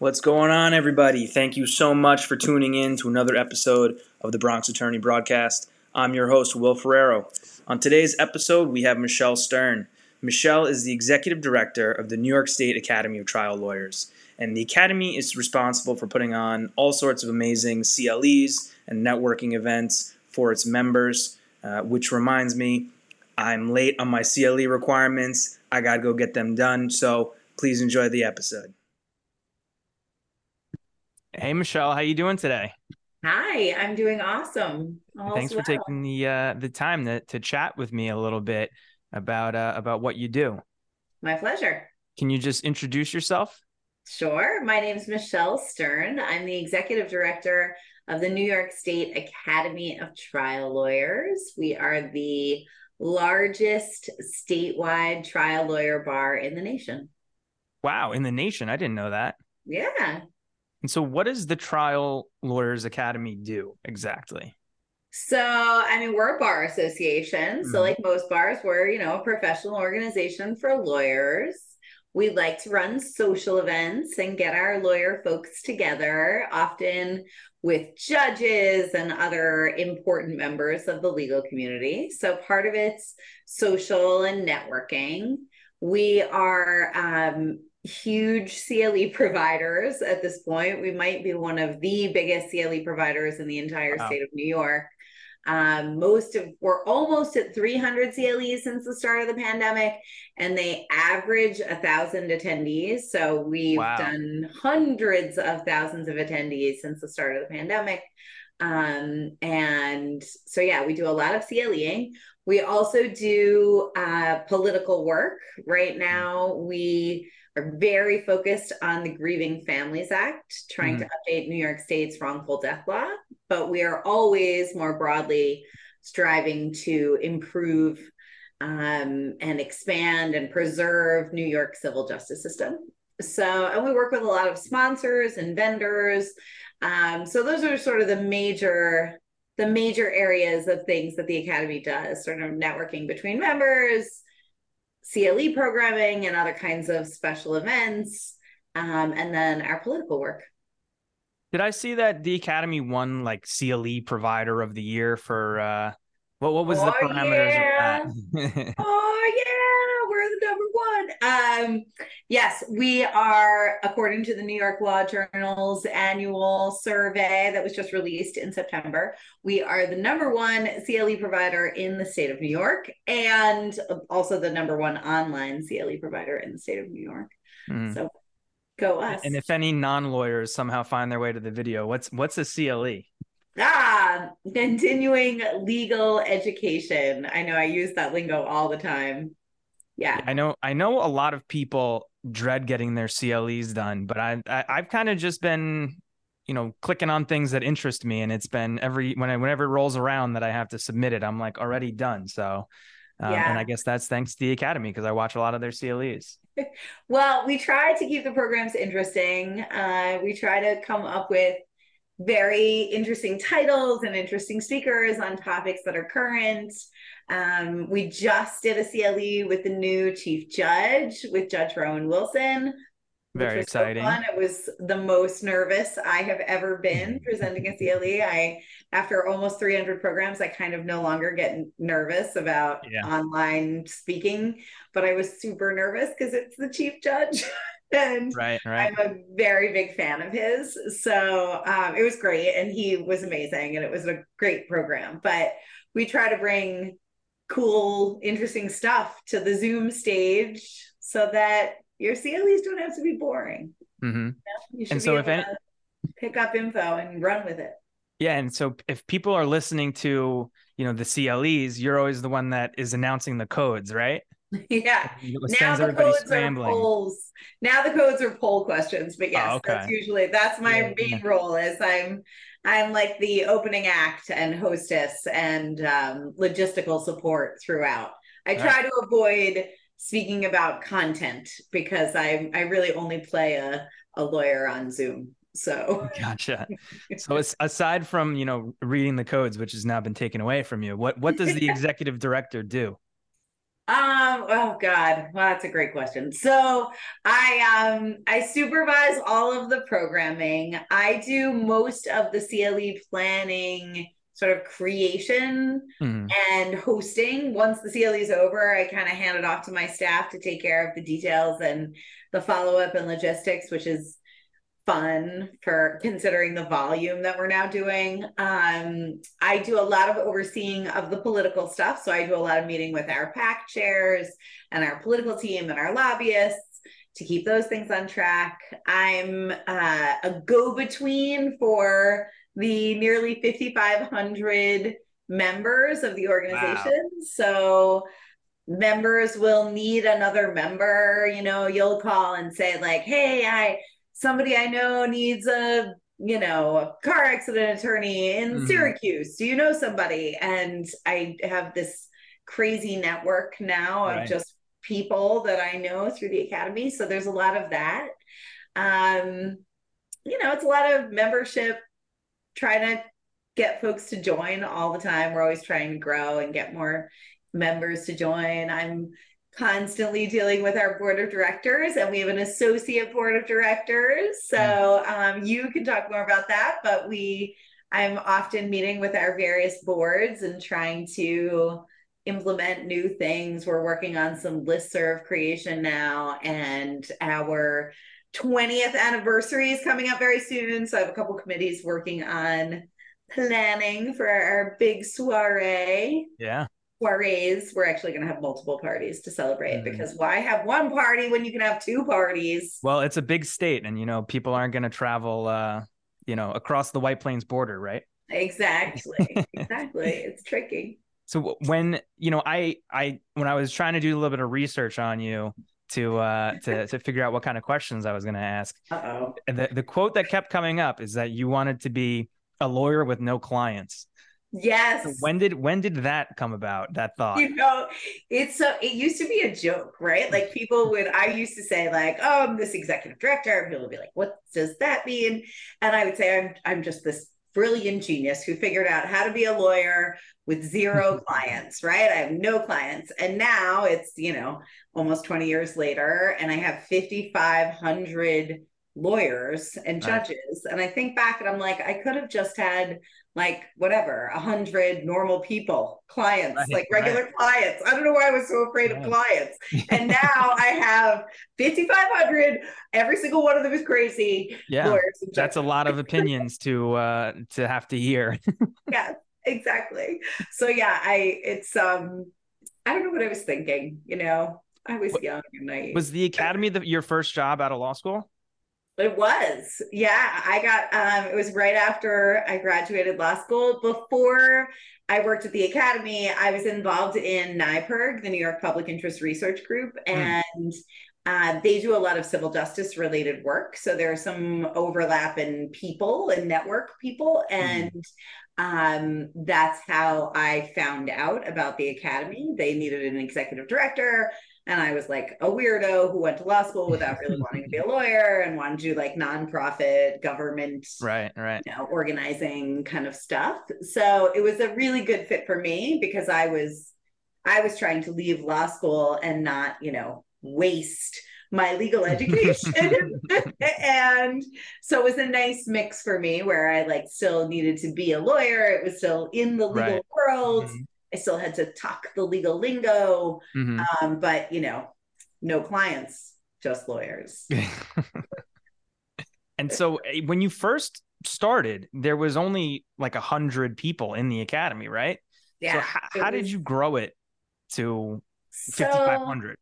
What's going on, everybody? Thank you so much for tuning in to another episode of the Bronx Attorney Broadcast. I'm your host, Will Ferrero. On today's episode, we have Michelle Stern. Michelle is the Executive Director of the New York State Academy of Trial Lawyers, and the Academy is responsible for putting on all sorts of amazing CLEs and networking events for its members, which reminds me, I'm late on my CLE requirements. I gotta go get them done, so please enjoy the episode. Hey, Michelle, how you doing today? Hi, I'm doing awesome. Thanks for taking the time to chat with me a little bit about what you do. My pleasure. Can you just introduce yourself? Sure. My name is Michelle Stern. I'm the Executive Director of the New York State Academy of Trial Lawyers. We are the largest statewide trial lawyer bar in the nation. Wow, in the nation? I didn't know that. Yeah. And so what does the Trial Lawyers Academy do exactly? So, I mean, we're a bar association. So like most bars, we're, you know, a professional organization for lawyers. We like to run social events and get our lawyer folks together, often with judges and other important members of the legal community. So part of it's social and networking. We are huge CLE providers at this point. We might be one of the biggest CLE providers in the entire state of New York. We're almost at 300 CLEs since the start of the pandemic, and they average 1,000 attendees. So we've done hundreds of thousands of attendees since the start of the pandemic. And so, yeah, we do a lot of CLEing. We also do political work. Right now, we are very focused on the Grieving Families Act, trying to update New York State's wrongful death law, but we are always more broadly striving to improve and expand and preserve New York civil justice system. So, and we work with a lot of sponsors and vendors. So those are sort of the major areas of things that the Academy does, sort of networking between members, CLE programming and other kinds of special events, and then our political work. Did I see that the Academy won like CLE Provider of the Year for what was the parameters of that? We're the number one. Yes, we are, according to the New York Law Journal's annual survey that was just released in September, we are the number one CLE provider in the state of New York, and also the number one online CLE provider in the state of New York. So go us. And if any non-lawyers somehow find their way to the video, what's a CLE? Continuing legal education. I know I use that lingo all the time. Yeah. I know a lot of people dread getting their CLEs done, but I've kind of just been, you know, clicking on things that interest me. And it's been whenever it rolls around that I have to submit it, I'm like already done. So, and I guess that's thanks to the Academy because I watch a lot of their CLEs. Well, we try to keep the programs interesting. We try to come up with very interesting titles and interesting speakers on topics that are current. We just did a CLE with the new chief judge, with Judge Rowan Wilson. Very exciting. So it was the most nervous I have ever been presenting a CLE. After almost 300 programs, I kind of no longer get nervous about online speaking, but I was super nervous because it's the chief judge. And right. I'm a very big fan of his. So it was great. And he was amazing. And it was a great program. But we try to bring cool, interesting stuff to the Zoom stage so that your CLEs don't have to be boring. You know? You should pick up info and run with it. Yeah. And so if people are listening to, you know, the CLEs, you're always the one that is announcing the codes, right? Yeah. Now the codes are polls. Now the codes are poll questions, but yes, that's my main role. Is I'm like the opening act and hostess and logistical support throughout. I try to avoid speaking about content because I really only play a lawyer on Zoom. So gotcha. So it's, aside from, you know, reading the codes, which has now been taken away from you, what does the executive director do? Oh God, well, that's a great question. So I supervise all of the programming. I do most of the CLE planning, sort of creation and hosting. Once the CLE is over, I kind of hand it off to my staff to take care of the details and the follow-up and logistics, which is fun for considering the volume that we're now doing. I do a lot of overseeing of the political stuff. So I do a lot of meeting with our PAC chairs and our political team and our lobbyists to keep those things on track. I'm a go-between for the nearly 5,500 members of the organization. Wow. So members will need another member. You know, you'll call and say like, hey, somebody I know needs a, you know, a car accident attorney in Syracuse. Do you know somebody? And I have this crazy network now of just people that I know through the academy. So there's a lot of that. You know, it's a lot of membership, trying to get folks to join all the time. We're always trying to grow and get more members to join. I'm constantly dealing with our board of directors, and we have an associate board of directors. So you can talk more about that, but I'm often meeting with our various boards and trying to implement new things. We're working on some listserv creation now, and our 20th anniversary is coming up very soon. So I have a couple committees working on planning for our big soiree. Yeah. Soirees. We're actually going to have multiple parties to celebrate because why have one party when you can have two parties? Well, it's a big state, and, you know, people aren't going to travel, you know, across the White Plains border, right? Exactly. Exactly. It's tricky. So when, you know, when I was trying to do a little bit of research on you, to figure out what kind of questions I was going to ask. The quote that kept coming up is that you wanted to be a lawyer with no clients. Yes. So when did that come about, that thought? You know, it used to be a joke, right? Like people would, I used to say like, oh, I'm this executive director. And people would be like, what does that mean? And I would say, I'm just this brilliant genius who figured out how to be a lawyer with zero clients, right? I have no clients. And now it's, you know, almost 20 years later, and I have 5,500 lawyers and judges. And I think back and I'm like, I could have just had like, whatever, 100 normal people, clients, like regular clients. I don't know why I was so afraid of clients. And now I have 5,500. Every single one of them is crazy. Yeah, that's a lot of opinions to have to hear. Yeah. Exactly. So yeah, I don't know what I was thinking, you know. I was young and naive. Was the academy your first job out of law school? It was. Yeah, I got it was right after I graduated law school. Before I worked at the academy, I was involved in NYPIRG, the New York Public Interest Research Group, and they do a lot of civil justice related work. So there's some overlap in people and network people. And that's how I found out about the academy. They needed an executive director. And I was like a weirdo who went to law school without really wanting to be a lawyer and wanted to do like nonprofit government, you know, organizing kind of stuff. So it was a really good fit for me because I was trying to leave law school and not, you know, waste my legal education. And so it was a nice mix for me where I like still needed to be a lawyer. It was still in the legal world. I still had to talk the legal lingo, but you know, no clients, just lawyers. And so when you first started, there was only like 100 people in the academy, right? Yeah. So how did you grow it to 5,500?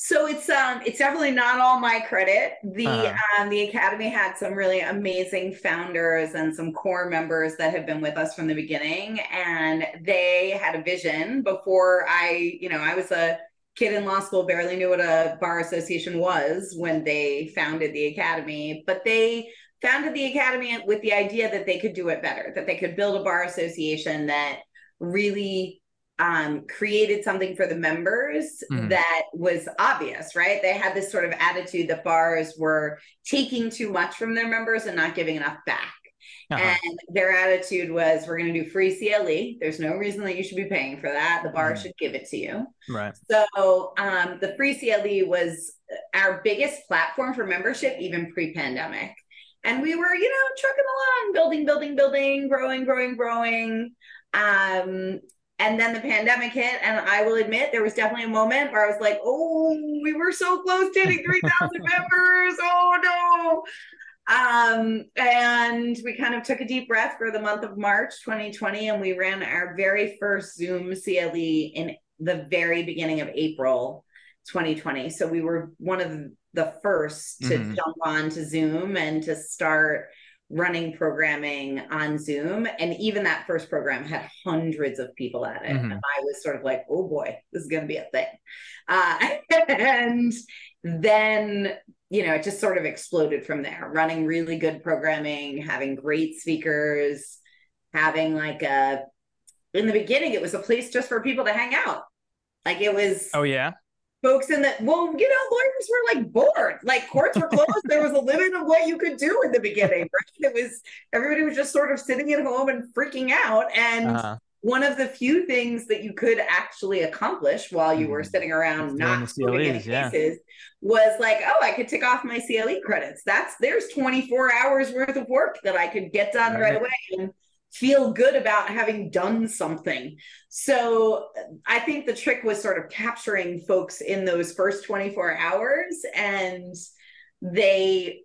So it's definitely not all my credit. The academy had some really amazing founders and some core members that have been with us from the beginning, and they had a vision before I was a kid in law school, barely knew what a bar association was when they founded the academy, but they founded the academy with the idea that they could do it better, that they could build a bar association that really created something for the members that was obvious, right? They had this sort of attitude that bars were taking too much from their members and not giving enough back. And their attitude was, we're going to do free CLE. There's no reason that you should be paying for that. The bar should give it to you. Right. So the free CLE was our biggest platform for membership, even pre-pandemic. And we were, you know, trucking along, building, growing. And then the pandemic hit, and I will admit there was definitely a moment where I was like, oh, we were so close to hitting 3,000 members. Oh, no. And we kind of took a deep breath for the month of March 2020, and we ran our very first Zoom CLE in the very beginning of April 2020. So we were one of the first to jump on to Zoom and to start running programming on Zoom. And even that first program had hundreds of people at it. And I was sort of like, oh boy, this is going to be a thing. And then, you know, it just sort of exploded from there, running really good programming, having great speakers, having like a, in the beginning, it was a place just for people to hang out. Like it was. Oh yeah. Folks in that, well, you know, lawyers were like bored, like courts were closed. There was a limit of what you could do in the beginning, right? It was, everybody was just sort of sitting at home and freaking out. And one of the few things that you could actually accomplish while you were sitting around not doing any cases was like, oh, I could tick off my CLE credits. There's 24 hours worth of work that I could get done right away. And feel good about having done something. So I think the trick was sort of capturing folks in those first 24 hours, and they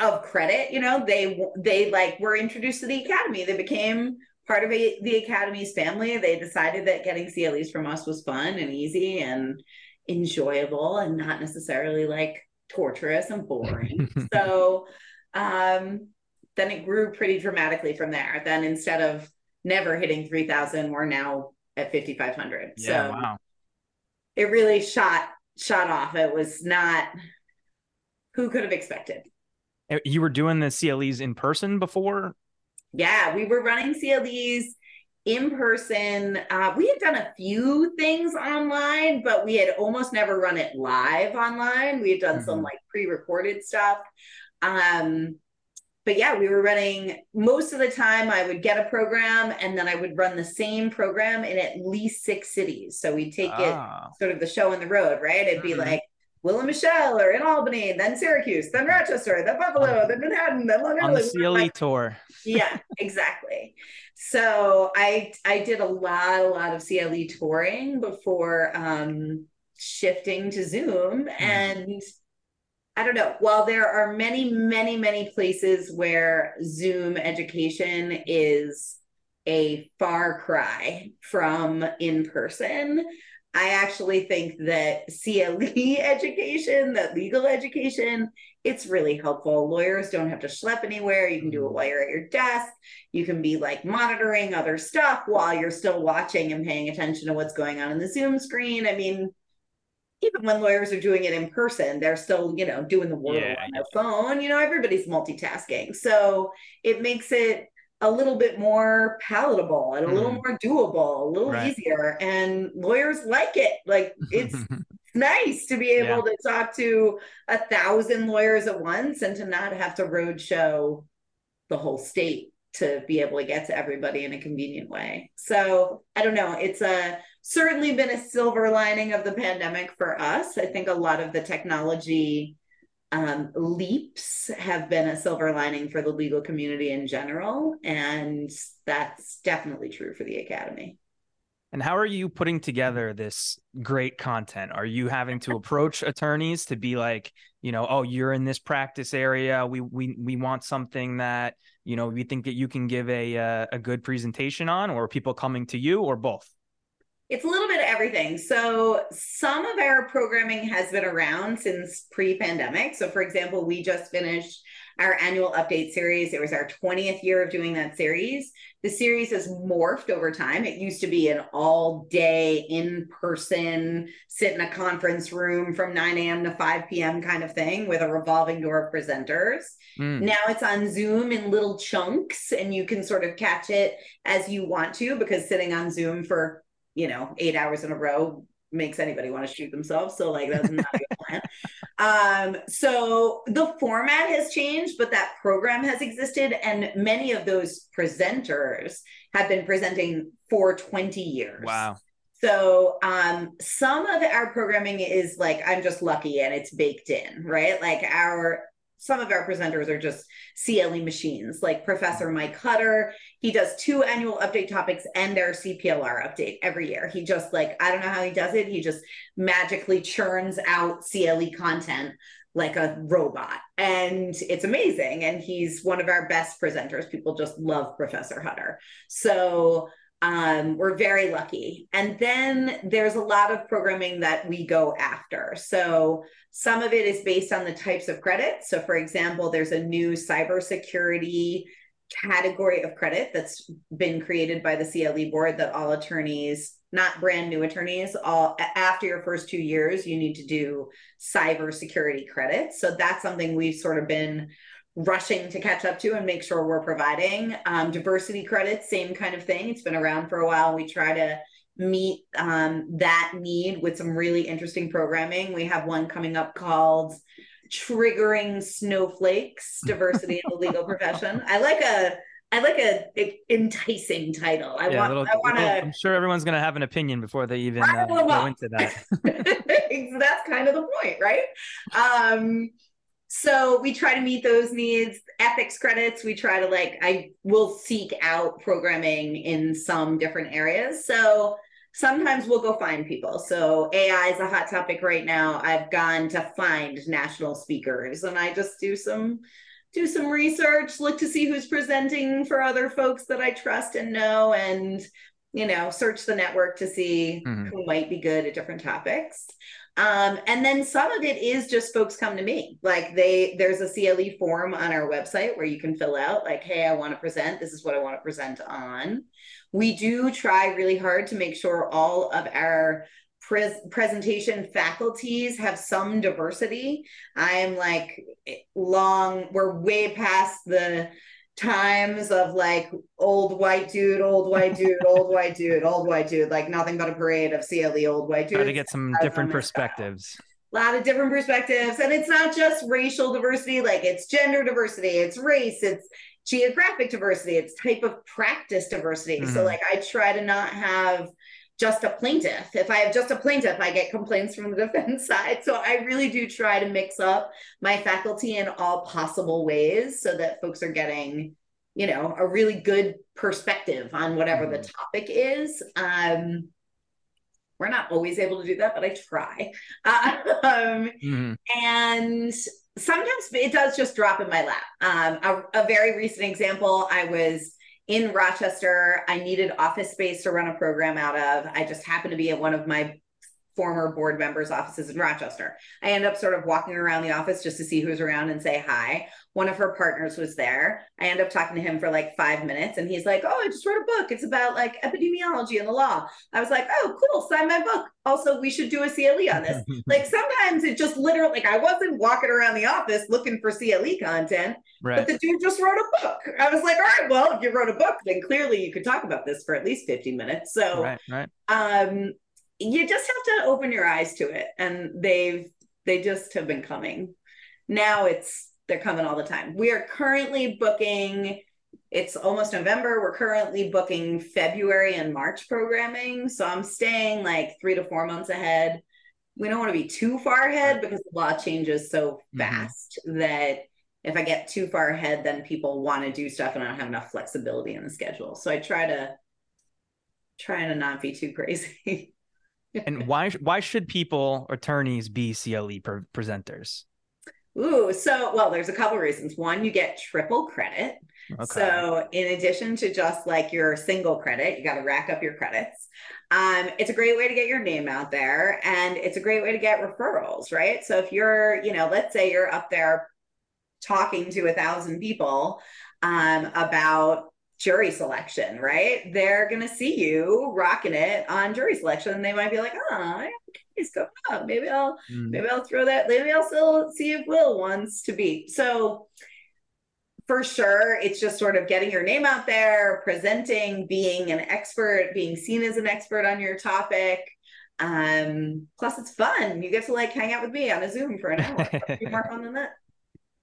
of credit, you know, they like were introduced to the academy. They became part of the academy's family. They decided that getting CLEs from us was fun and easy and enjoyable and not necessarily like torturous and boring. So, then it grew pretty dramatically from there. Then instead of never hitting 3,000, we're now at 5,500. Yeah, so wow. It really shot off. It was not, who could have expected? You were doing the CLEs in person before? Yeah, we were running CLEs in person. We had done a few things online, but we had almost never run it live online. We had done some like pre-recorded stuff. But yeah, we were running most of the time. I would get a program and then I would run the same program in at least 6 cities. So we'd take it sort of the show on the road, right? It'd be like Will and Michelle are in Albany, then Syracuse, then Rochester, then Buffalo, then Manhattan, then Long Island. On the CLE tour. Yeah, exactly. So I did a lot of CLE touring before shifting to Zoom. And I don't know. While there are many, many, many places where Zoom education is a far cry from in person, I actually think that CLE education, that legal education, it's really helpful. Lawyers don't have to schlep anywhere. You can do it while you're at your desk. You can be like monitoring other stuff while you're still watching and paying attention to what's going on in the Zoom screen. I mean, even when lawyers are doing it in person, they're still, you know, doing the work on their phone, you know, everybody's multitasking. So it makes it a little bit more palatable and a little more doable, a little easier. And lawyers like it. Like it's nice to be able to talk to 1,000 lawyers at once and to not have to roadshow the whole state to be able to get to everybody in a convenient way. So I don't know. It's certainly been a silver lining of the pandemic for us. I think a lot of the technology leaps have been a silver lining for the legal community in general. And that's definitely true for the academy. And how are you putting together this great content? Are you having to approach attorneys to be like, you know, oh, you're in this practice area. We want something that, you know, we think that you can give a good presentation on, or people coming to you, or both? It's a little bit of everything. So some of our programming has been around since pre-pandemic. So for example, we just finished our annual update series. It was our 20th year of doing that series. The series has morphed over time. It used to be an all day in person, sit in a conference room from 9 a.m. to 5 p.m. kind of thing with a revolving door of presenters. Now it's on Zoom in little chunks, and you can sort of catch it as you want to, because sitting on Zoom for, you know, 8 hours in a row makes anybody want to shoot themselves. So like, that's not a good plan. So the format has changed, but that program has existed. And many of those presenters have been presenting for 20 years. Wow. So some of our programming is like, I'm just lucky and it's baked in, right? Like some of our presenters are just CLE machines, like Professor Mike Hutter. He does 2 annual update topics and our CPLR update every year. He just like, I don't know how he does it. He just magically churns out CLE content like a robot. And it's amazing. And he's one of our best presenters. People just love Professor Hutter. So we're very lucky. And then there's a lot of programming that we go after. So some of it is based on the types of credit. So for example, there's a new cybersecurity category of credit that's been created by the CLE board that all attorneys, not brand new attorneys, all after your first 2 years, you need to do cybersecurity credit. So that's something we've sort of been rushing to catch up to and make sure we're providing. Diversity credits, same kind of thing. It's been around for a while. We try to meet that need with some really interesting programming. We have one coming up called Triggering Snowflakes, Diversity in the Legal Profession. I like a enticing title. I'm sure everyone's going to have an opinion before they even go into that. That's kind of the point, right? So we try to meet those needs. Ethics credits, we try to I will seek out programming in some different areas. So sometimes we'll go find people. So AI is a hot topic right now. I've gone to find national speakers and I just do some research, look to see who's presenting for other folks that I trust and know, and search the network to see who might be good at different topics. And then some of it is just folks come to me. There's a CLE form on our website where you can fill out hey, I want to present. This is what I want to present on. We do try really hard to make sure all of our presentation faculties have some diversity. We're way past the times of old white dude, old white dude, old white dude, old white dude, nothing but a parade of CLE old white dudes. Try to get some different perspectives. A lot of different perspectives. And it's not just racial diversity, it's gender diversity, it's race, it's geographic diversity, it's type of practice diversity. Mm-hmm. So I try to not have just a plaintiff. If I have just a plaintiff, I get complaints from the defense side. So I really do try to mix up my faculty in all possible ways so that folks are getting, a really good perspective on whatever the topic is. We're not always able to do that, but I try. And sometimes it does just drop in my lap. A very recent example, I was in Rochester. I needed office space to run a program out of. I just happened to be at one of my former board members' offices in Rochester. I ended up sort of walking around the office just to see who was around and say hi. One of her partners was there. I ended up talking to him for 5 minutes, and he's like, "Oh, I just wrote a book. It's about epidemiology and the law." I was like, "Oh, cool. Sign my book. Also, we should do a CLE on this." Sometimes it just literally, I wasn't walking around the office looking for CLE content, right? But the dude just wrote a book. I was like, all right, well, if you wrote a book, then clearly you could talk about this for at least 50 minutes. So right. You just have to open your eyes to it. And they just have been coming. Now they're coming all the time. We are currently booking, it's almost November. We're currently booking February and March programming. So I'm staying 3 to 4 months ahead. We don't want to be too far ahead because the law changes so fast that if I get too far ahead, then people want to do stuff and I don't have enough flexibility in the schedule. So I try to not be too crazy. And why should people, attorneys, be CLE presenters? Ooh, so, well, there's a couple of reasons. One, you get triple credit. Okay. So in addition to just your single credit, you got to rack up your credits. It's a great way to get your name out there, and it's a great way to get referrals, right? So if you're, let's say you're up there talking to 1,000 people about jury selection, right? They're going to see you rocking it on jury selection. And they might be like, oh, he's going up. Maybe I'll throw that. Maybe I'll still see if Will wants to be. So for sure, it's just sort of getting your name out there, presenting, being an expert, being seen as an expert on your topic. Plus it's fun. You get to like hang out with me on a Zoom for an hour. It'll be more fun than that.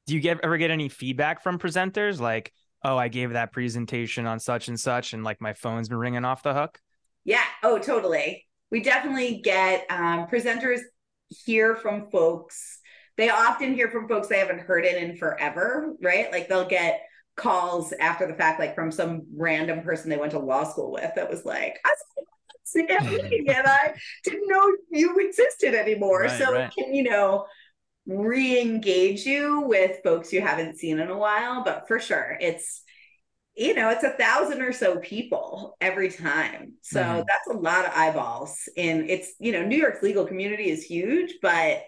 Do you ever get any feedback from presenters? Like, oh, I gave that presentation on such and such, and like my phone's been ringing off the hook. Yeah. Oh, totally. We definitely get presenters hear from folks. They often hear from folks they haven't heard it in forever, right? Like they'll get calls after the fact, like from some random person they went to law school with that was like, I was at that meeting and I didn't know you existed anymore. Right, so right. It can, you know, re-engage you with folks you haven't seen in a while. But for sure, it's, you know, it's 1,000 or so people every time. So that's a lot of eyeballs. And it's, you know, New York's legal community is huge, but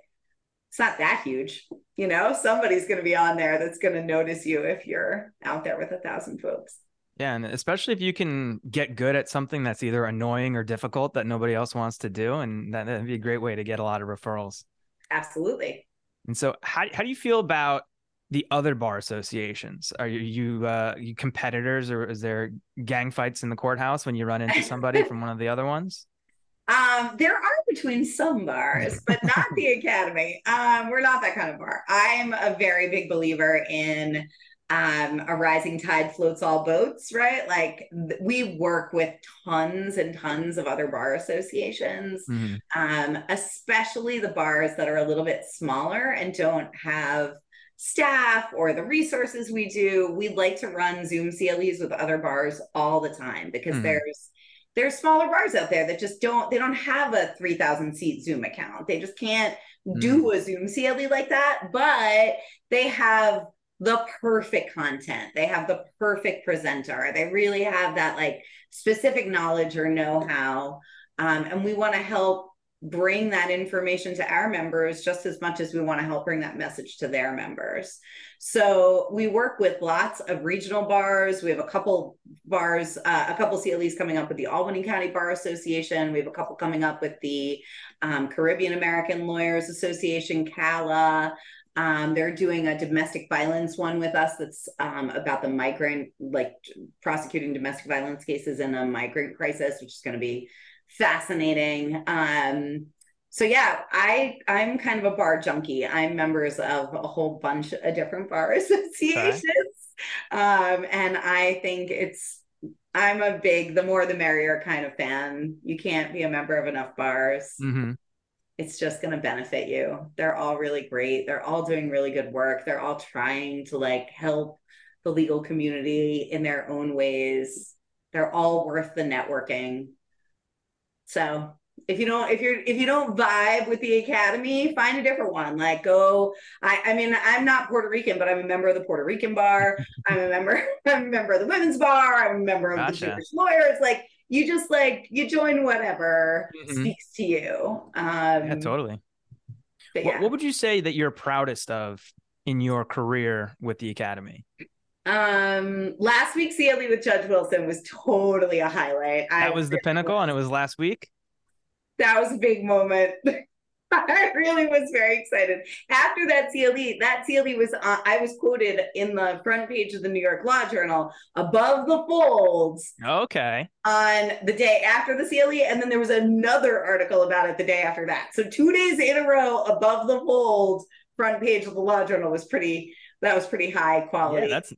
it's not that huge. You know, somebody's going to be on there that's going to notice you if you're out there with 1,000 folks. Yeah. And especially if you can get good at something that's either annoying or difficult that nobody else wants to do. And that'd be a great way to get a lot of referrals. Absolutely. And so how do you feel about the other bar associations? Are you competitors, or is there gang fights in the courthouse when you run into somebody from one of the other ones? There are between some bars, but not the academy. We're not that kind of bar. I'm a very big believer in a rising tide floats all boats, right? Like we work with tons and tons of other bar associations, especially the bars that are a little bit smaller and don't have staff or the resources we do. We like to run Zoom CLEs with other bars all the time because there's smaller bars out there that just don't have a 3,000 seat Zoom account. They just can't do a Zoom CLE like that, but they have the perfect content. They have the perfect presenter. They really have that like specific knowledge or know-how. And we want to help bring that information to our members just as much as we want to help bring that message to their members. So we work with lots of regional bars. We have a couple bars, a couple CLEs coming up with the Albany County Bar Association. We have a couple coming up with the Caribbean American Lawyers Association, CALA. They're doing a domestic violence one with us that's about the migrant, like prosecuting domestic violence cases in a migrant crisis, which is going to be fascinating. So yeah, I'm kind of a bar junkie. I'm members of a whole bunch of different bar associations. And I think I'm a big, the more the merrier kind of fan. You can't be a member of enough bars. It's just going to benefit you. They're all really great. They're all doing really good work. They're all trying to like help the legal community in their own ways. They're all worth the networking. So if you don't vibe with the academy, find a different one. Like go, I mean, I'm not Puerto Rican, but I'm a member of the Puerto Rican bar. I'm a member of the women's bar. I'm a member of the Jewish lawyers. Like you just like, you join whatever speaks to you. Yeah, totally. Yeah. What would you say that you're proudest of in your career with the academy? Last week's CLE with Judge Wilson was totally a highlight. That was the pinnacle, and it was last week. That was a big moment. I really was very excited. After that CLE was, I was quoted in the front page of the New York Law Journal above the folds. Okay. On the day after the CLE. And then there was another article about it the day after that. So 2 days in a row above the folds, front page of the Law Journal was pretty high quality. Yeah, that's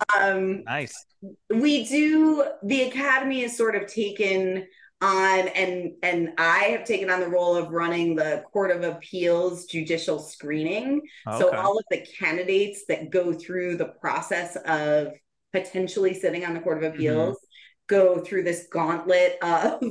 nice. The academy is sort of taken on, and I have taken on the role of running the Court of Appeals judicial screening. Okay. So all of the candidates that go through the process of potentially sitting on the Court of Appeals go through this gauntlet of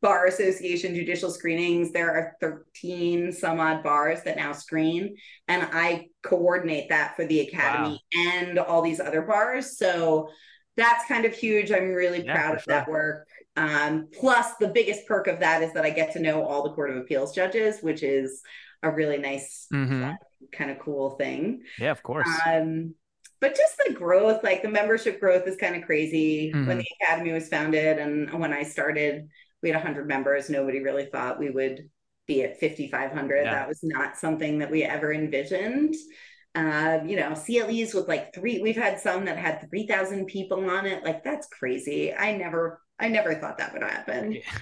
bar association judicial screenings. There are 13 some odd bars that now screen, and I coordinate that for the academy and all these other bars. So that's kind of huge. I'm really proud of that work. Plus the biggest perk of that is that I get to know all the Court of Appeals judges, which is a really nice kind of cool thing. Yeah, of course. But just the growth, like the membership growth is kind of crazy. When the academy was founded and when I started, we had 100 members. Nobody really thought we would be at 5,500. Yeah. That was not something that we ever envisioned. You know, CLEs with like we've had some that had 3,000 people on it. Like that's crazy. I never thought that would happen. Yeah.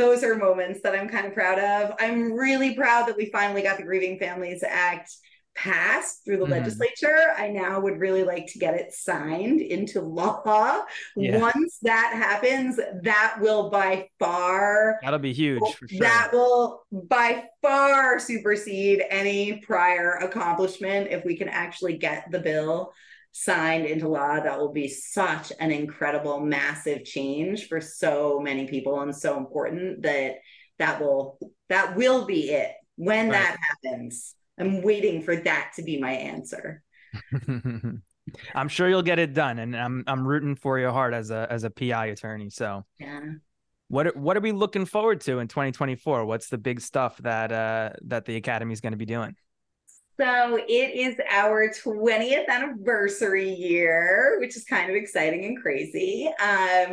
those are moments that I'm kind of proud of. I'm really proud that we finally got the Grieving Families Act passed through the legislature. I now would really like to get it signed into law. Yeah. Once that happens, that will by far... That'll be huge, for sure. That will by far supersede any prior accomplishment. If we can actually get the bill signed into law, that will be such an incredible, massive change for so many people, and so important that that will be it. When that happens, I'm waiting for that to be my answer. I'm sure you'll get it done, and I'm rooting for your heart as a PI attorney. So yeah. What are we looking forward to in 2024? What's the big stuff that the Academy is going to be doing? So it is our 20th anniversary year, which is kind of exciting and crazy.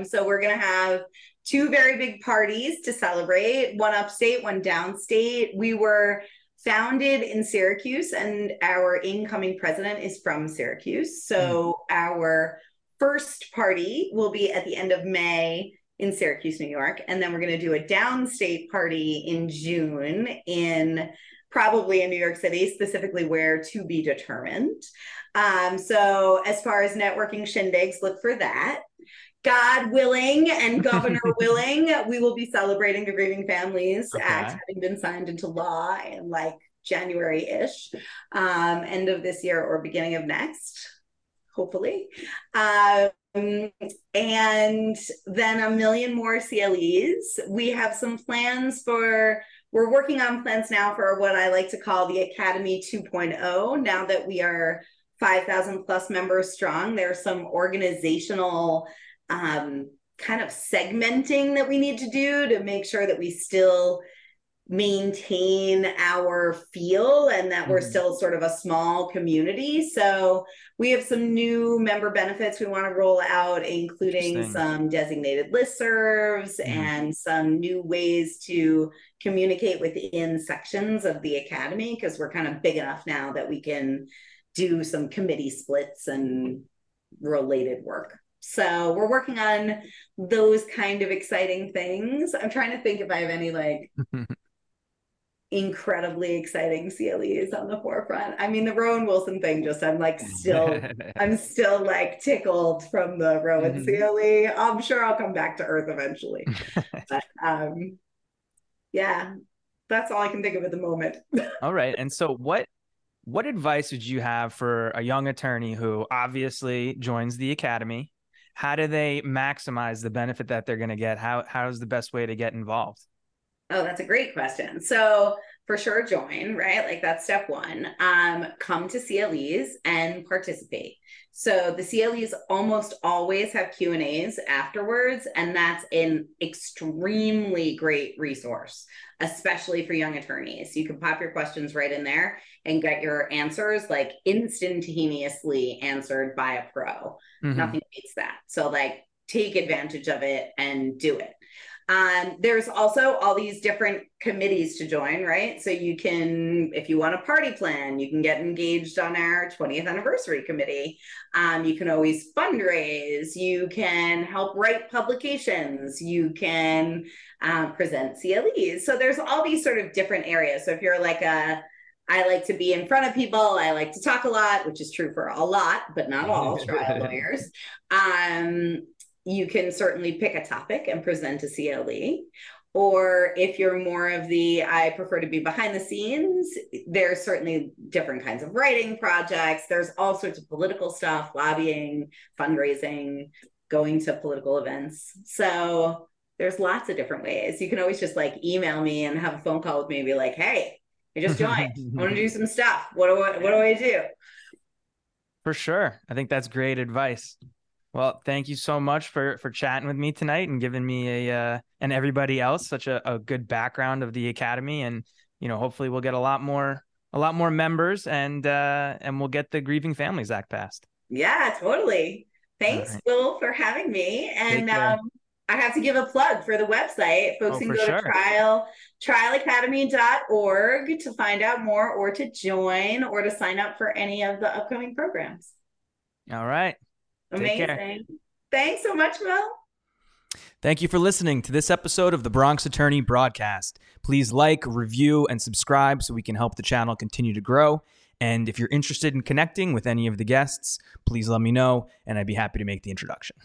So we're going to have two very big parties to celebrate, one upstate, one downstate. We were founded in Syracuse, and our incoming president is from Syracuse. So our first party will be at the end of May in Syracuse, New York. And then we're going to do a downstate party in June probably in New York City, specifically where to be determined. So as far as networking shindigs, look for that. God willing and governor willing, we will be celebrating the Grieving Families Act having been signed into law in like January-ish, end of this year or beginning of next, hopefully. And then a million more CLEs. We have some plans for... We're working on plans now for what I like to call the Academy 2.0. Now that we are 5,000 plus members strong, there's some organizational kind of segmenting that we need to do to make sure that we still maintain our feel and that we're still sort of a small community. So we have some new member benefits we want to roll out, including some designated listservs and some new ways to communicate within sections of the Academy, because we're kind of big enough now that we can do some committee splits and related work. So we're working on those kind of exciting things. I'm trying to think if I have any like incredibly exciting CLEs on the forefront. I mean, the Rowan Wilson thing, I'm still like tickled from the Rowan CLE. I'm sure I'll come back to earth eventually. But yeah, that's all I can think of at the moment. All right. And so what advice would you have for a young attorney who obviously joins the Academy? How do they maximize the benefit that they're going to get? How's the best way to get involved? Oh, that's a great question. So for sure, join, right? Like that's step one. Come to CLEs and participate. So the CLEs almost always have Q&As afterwards, and that's an extremely great resource, especially for young attorneys. You can pop your questions right in there and get your answers like instantaneously answered by a pro. Nothing beats that. So like take advantage of it and do it. There's also all these different committees to join, right? So you can, if you want a party plan, you can get engaged on our 20th anniversary committee. You can always fundraise. You can help write publications. You can present CLEs. So there's all these sort of different areas. So if you're like I like to be in front of people. I like to talk a lot, which is true for a lot, but not all trial lawyers. You can certainly pick a topic and present a CLE. Or if you're more of the, I prefer to be behind the scenes, there's certainly different kinds of writing projects. There's all sorts of political stuff, lobbying, fundraising, going to political events. So there's lots of different ways. You can always just like email me and have a phone call with me and be like, hey, I just joined. I want to do some stuff. What do I do? For sure. I think that's great advice. Well, thank you so much for chatting with me tonight and giving me and everybody else such a good background of the Academy. And, you know, hopefully we'll get a lot more members and we'll get the Grieving Families Act passed. Yeah, totally. Thanks, Will, for having me. And I have to give a plug for the website. Folks can go to trialacademy.org to find out more or to join or to sign up for any of the upcoming programs. All right. Amazing. Thanks so much, Will. Thank you for listening to this episode of the Bronx Attorney Broadcast. Please like, review, and subscribe so we can help the channel continue to grow. And if you're interested in connecting with any of the guests, please let me know, and I'd be happy to make the introduction.